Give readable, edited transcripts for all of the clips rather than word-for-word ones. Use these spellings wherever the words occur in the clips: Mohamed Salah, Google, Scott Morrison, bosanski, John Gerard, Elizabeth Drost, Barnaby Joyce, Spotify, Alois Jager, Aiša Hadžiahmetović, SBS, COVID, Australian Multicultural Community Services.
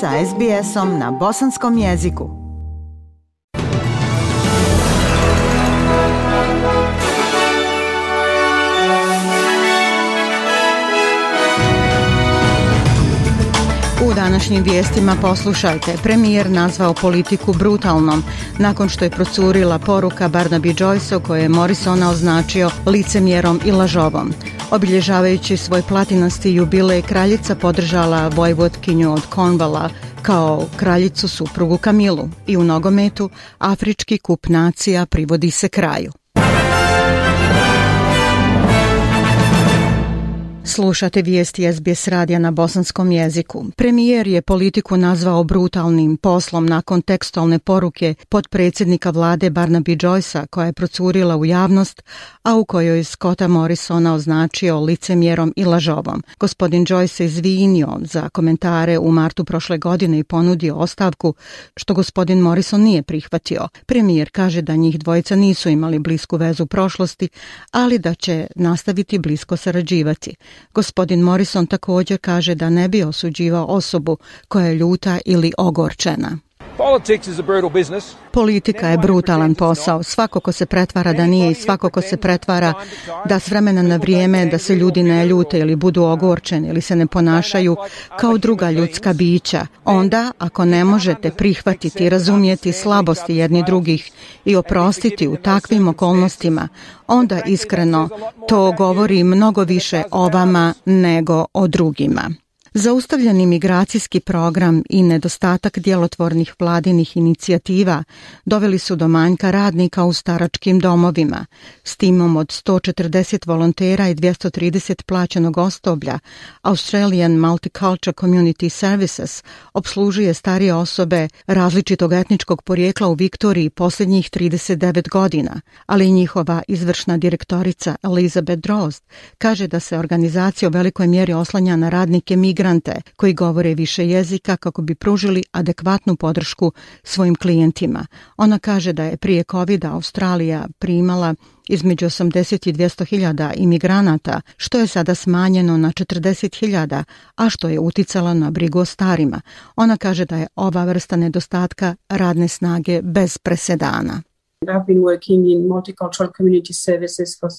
sa SBS-om na bosanskom jeziku. U današnjim vijestima poslušajte. Premijer nazvao politiku brutalnom, nakon što je procurila poruka Barnaby Joyce koju je Morrisona označio licemjerom i lažovom. Obilježavajući svoj platinasti jubilej, kraljica podržala vojvotkinju od Cornwalla kao kraljicu suprugu Kamilu i u nogometu Afrički kup nacija privodi se kraju. Slušate vijesti SBS radija na bosanskom jeziku. Premijer je politiku nazvao brutalnim poslom nakon tekstualne poruke potpredsjednika vlade Barnaby Joycea koja je procurila u javnost, a u kojoj Scotta Morrisona označio licemjerom i lažovom. Gospodin Joyce se izvinio za komentare u martu prošle godine i ponudio ostavku, što gospodin Morrison nije prihvatio. Premijer kaže da njih dvojica nisu imali blisku vezu u prošlosti, ali da će nastaviti blisko sarađivati. Gospodin Morrison također kaže da ne bi osuđivao osobu koja je ljuta ili ogorčena. Politika je brutalan posao. Svako ko se pretvara da nije i svako ko se pretvara da s vremena na vrijeme da se ljudi ne ljute ili budu ogorčeni ili se ne ponašaju kao druga ljudska bića. Onda, ako ne možete prihvatiti i razumjeti slabosti jedni drugih i oprostiti u takvim okolnostima, onda iskreno to govori mnogo više o vama nego o drugima. Zaustavljeni migracijski program i nedostatak djelotvornih vladinih inicijativa doveli su do manjka radnika u staračkim domovima. S timom od 140 volontera i 230 plaćenog osoblja, Australian Multicultural Community Services opslužuje starije osobe različitog etničkog porijekla u Viktoriji posljednjih 39 godina, ali njihova izvršna direktorica Elizabeth Drost kaže da se organizacija u velikoj mjeri oslanja na radnike migrante koji govore više jezika kako bi pružili adekvatnu podršku svojim klijentima. Ona kaže da je prije COVID-a Australija primala između 80 i 200.000 imigranata, što je sada smanjeno na 40.000, a što je uticalo na brigu o starima. Ona kaže da je ova vrsta nedostatka radne snage bez presedana.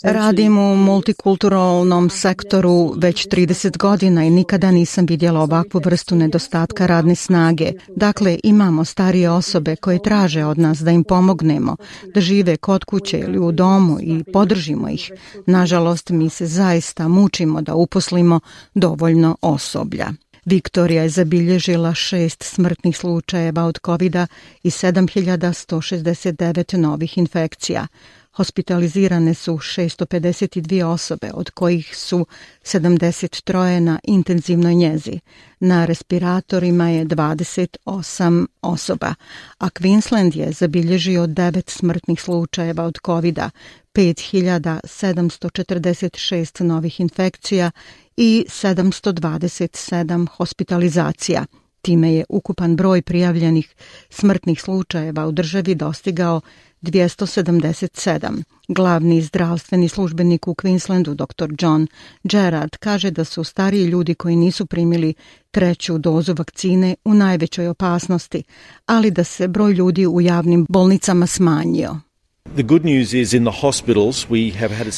Radim u multikulturalnom sektoru već 30 godina i nikada nisam vidjela ovakvu vrstu nedostatka radne snage. Dakle, imamo starije osobe koje traže od nas da im pomognemo, da žive kod kuće ili u domu i podržimo ih. Nažalost, mi se zaista mučimo da uposlimo dovoljno osoblja. Viktorija je zabilježila 6 smrtnih slučajeva od COVID-a i 7.169 novih infekcija. Hospitalizirane su 652 osobe, od kojih su 73 na intenzivnoj njezi. Na respiratorima je 28 osoba, a Queensland je zabilježio 9 smrtnih slučajeva od COVID-a, 5.746 novih infekcija i 727 hospitalizacija. Time je ukupan broj prijavljenih smrtnih slučajeva u državi dostigao 277. Glavni zdravstveni službenik u Queenslandu, dr. John Gerard, kaže da su stariji ljudi koji nisu primili treću dozu vakcine u najvećoj opasnosti, ali da se broj ljudi u javnim bolnicama smanjio.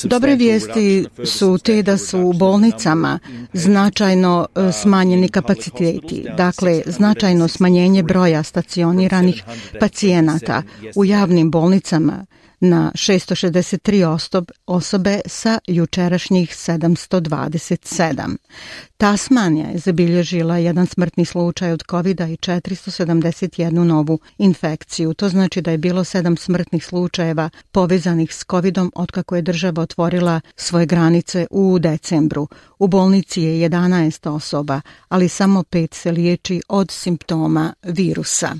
Dobre vijesti su te da su u bolnicama značajno smanjeni kapaciteti, dakle značajno smanjenje broja stacioniranih pacijenata u javnim bolnicama na 663 osobe sa jučerašnjih 727. Tasmanija je zabilježila 1 smrtni slučaj od COVID-a i 471 novu infekciju. To znači da je bilo 7 smrtnih slučajeva povezanih s COVID-om otkako je država otvorila svoje granice u decembru. U bolnici je 11 osoba, ali samo 5 se liječi od simptoma virusa.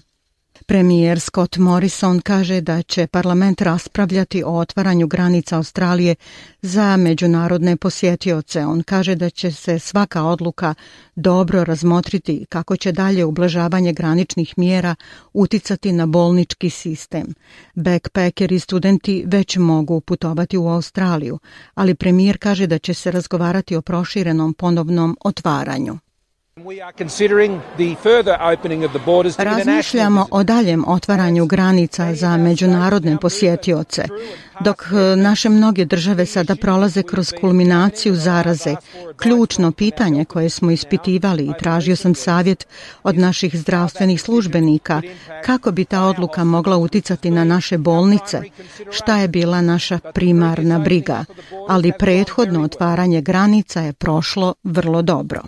Premijer Scott Morrison kaže da će parlament raspravljati o otvaranju granica Australije za međunarodne posjetioce. On kaže da će se svaka odluka dobro razmotriti kako će dalje ublažavanje graničnih mjera uticati na bolnički sistem. Backpackeri i studenti već mogu putovati u Australiju, ali premijer kaže da će se razgovarati o proširenom ponovnom otvaranju. Razmišljamo o daljem otvaranju granica za međunarodne posjetioce, dok naše mnoge države sada prolaze kroz kulminaciju zaraze. Ključno pitanje koje smo ispitivali i tražio sam savjet od naših zdravstvenih službenika kako bi ta odluka mogla uticati na naše bolnice, šta je bila naša primarna briga, ali prethodno otvaranje granica je prošlo vrlo dobro.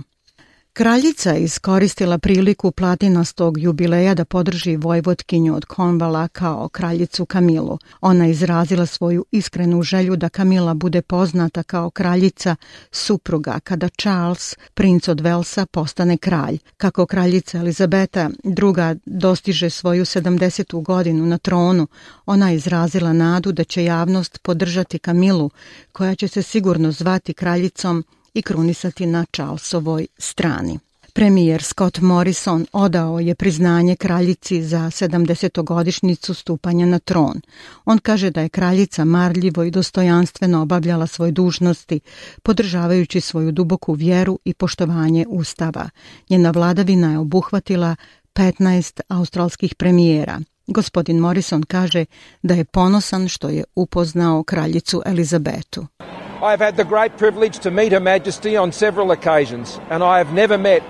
Kraljica iskoristila priliku platinastog jubileja da podrži vojvotkinju od Cornwalla kao kraljicu Kamilu. Ona izrazila svoju iskrenu želju da Kamila bude poznata kao kraljica supruga kada Charles, princ od Velsa, postane kralj. Kako kraljica Elizabeta II dostiže svoju 70. godinu na tronu, ona izrazila nadu da će javnost podržati Kamilu, koja će se sigurno zvati kraljicom i krunisati na Charlesovoj strani. Premijer Scott Morrison odao je priznanje kraljici za 70-godišnjicu stupanja na tron. On kaže da je kraljica marljivo i dostojanstveno obavljala svoje dužnosti, podržavajući svoju duboku vjeru i poštovanje ustava. Njena vladavina je obuhvatila 15 australskih premijera. Gospodin Morrison kaže da je ponosan što je upoznao kraljicu Elizabetu.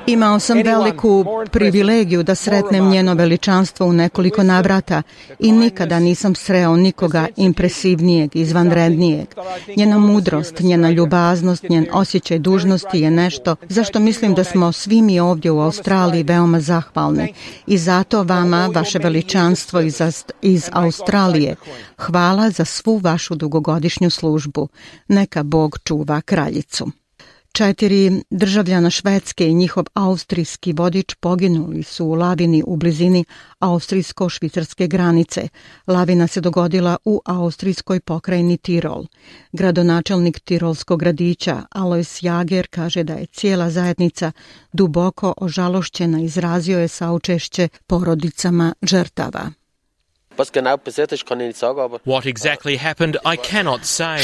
Imao sam veliku privilegiju da sretnem njeno veličanstvo u nekoliko navrata i nikada nisam sreo nikoga impresivnijeg, izvanrednijeg. Njena mudrost, njena ljubaznost, njen osjećaj dužnosti je nešto zašto mislim da smo svi mi ovdje u Australiji veoma zahvalni. I zato vama, vaše veličanstvo iz Australije, hvala za svu vašu dugogodišnju službu. Neka Bog čuva kraljicu. 4 državljana Švedske i njihov austrijski vodič poginuli su u lavini u blizini austrijsko-švicarske granice. Lavina se dogodila u austrijskoj pokrajini Tirol. Gradonačelnik tirolskog gradića Alois Jager kaže da je cijela zajednica duboko ožalošćena, izrazio je saučešće porodicama žrtava.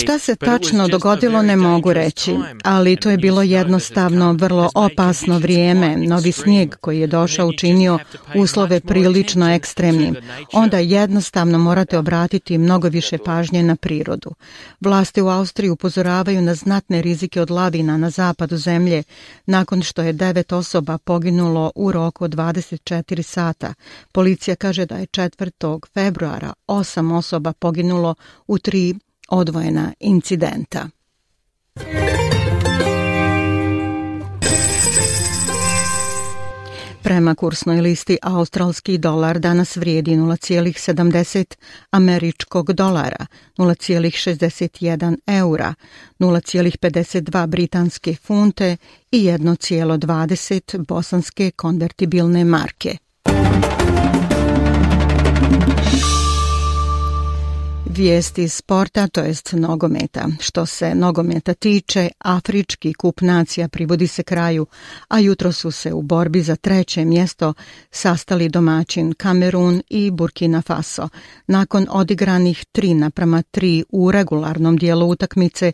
Šta se tačno dogodilo ne mogu reći, ali to je bilo jednostavno vrlo opasno vrijeme. Novi snijeg koji je došao učinio uslove prilično ekstremnim. Onda jednostavno morate obratiti mnogo više pažnje na prirodu. Vlasti u Austriji upozoravaju na znatne rizike od lavina na zapadu zemlje nakon što je 9 osoba poginulo u roku 24 sata. Policija kaže da je 4. februara 8 osoba poginulo u 3 odvojena incidenta. Prema kursnoj listi australski dolar danas vrijedi 0,70 američkog dolara, 0,61 eura, 0,52 britanske funte i 1,20 bosanske konvertibilne marke. Vijesti sporta, to jest nogometa. Što se nogometa tiče, afrički kup nacija privodi se kraju, a jutro su se u borbi za 3. mjesto sastali domaćin Kamerun i Burkina Faso. Nakon odigranih 3:3 u regularnom dijelu utakmice,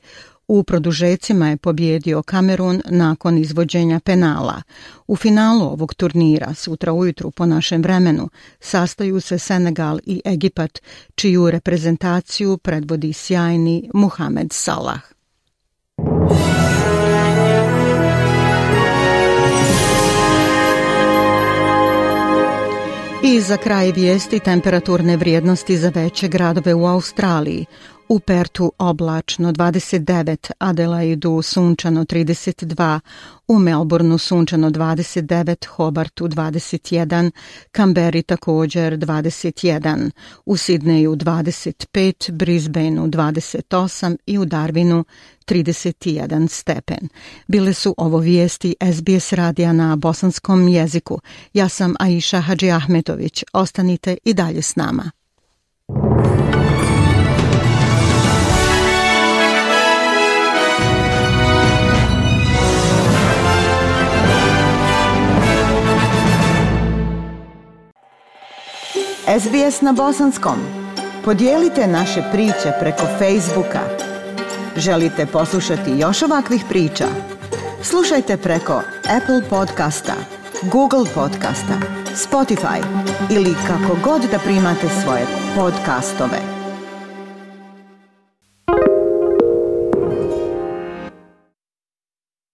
u produžecima je pobijedio Kamerun nakon izvođenja penala. U finalu ovog turnira, sutra ujutru po našem vremenu, sastaju se Senegal i Egipat, čiju reprezentaciju predvodi sjajni Mohamed Salah. I za kraj vijesti temperaturne vrijednosti za veće gradove u Australiji. U Pertu oblačno 29, Adelaidu sunčano 32, u Melbourneu sunčano 29, Hobartu 21, Kamberi također 21, u Sidneju 25, Brisbaneu 28 i u Darwinu 31 stepen. Bile su ovo vijesti SBS radija na bosanskom jeziku. Ja sam Aiša Hadžiahmetović. Ostanite i dalje s nama. SBS na bosanskom. Podijelite naše priče preko Facebooka. Želite poslušati još ovakvih priča? Slušajte preko Apple podcasta, Google podcasta, Spotify ili kako god da primate svoje podcastove.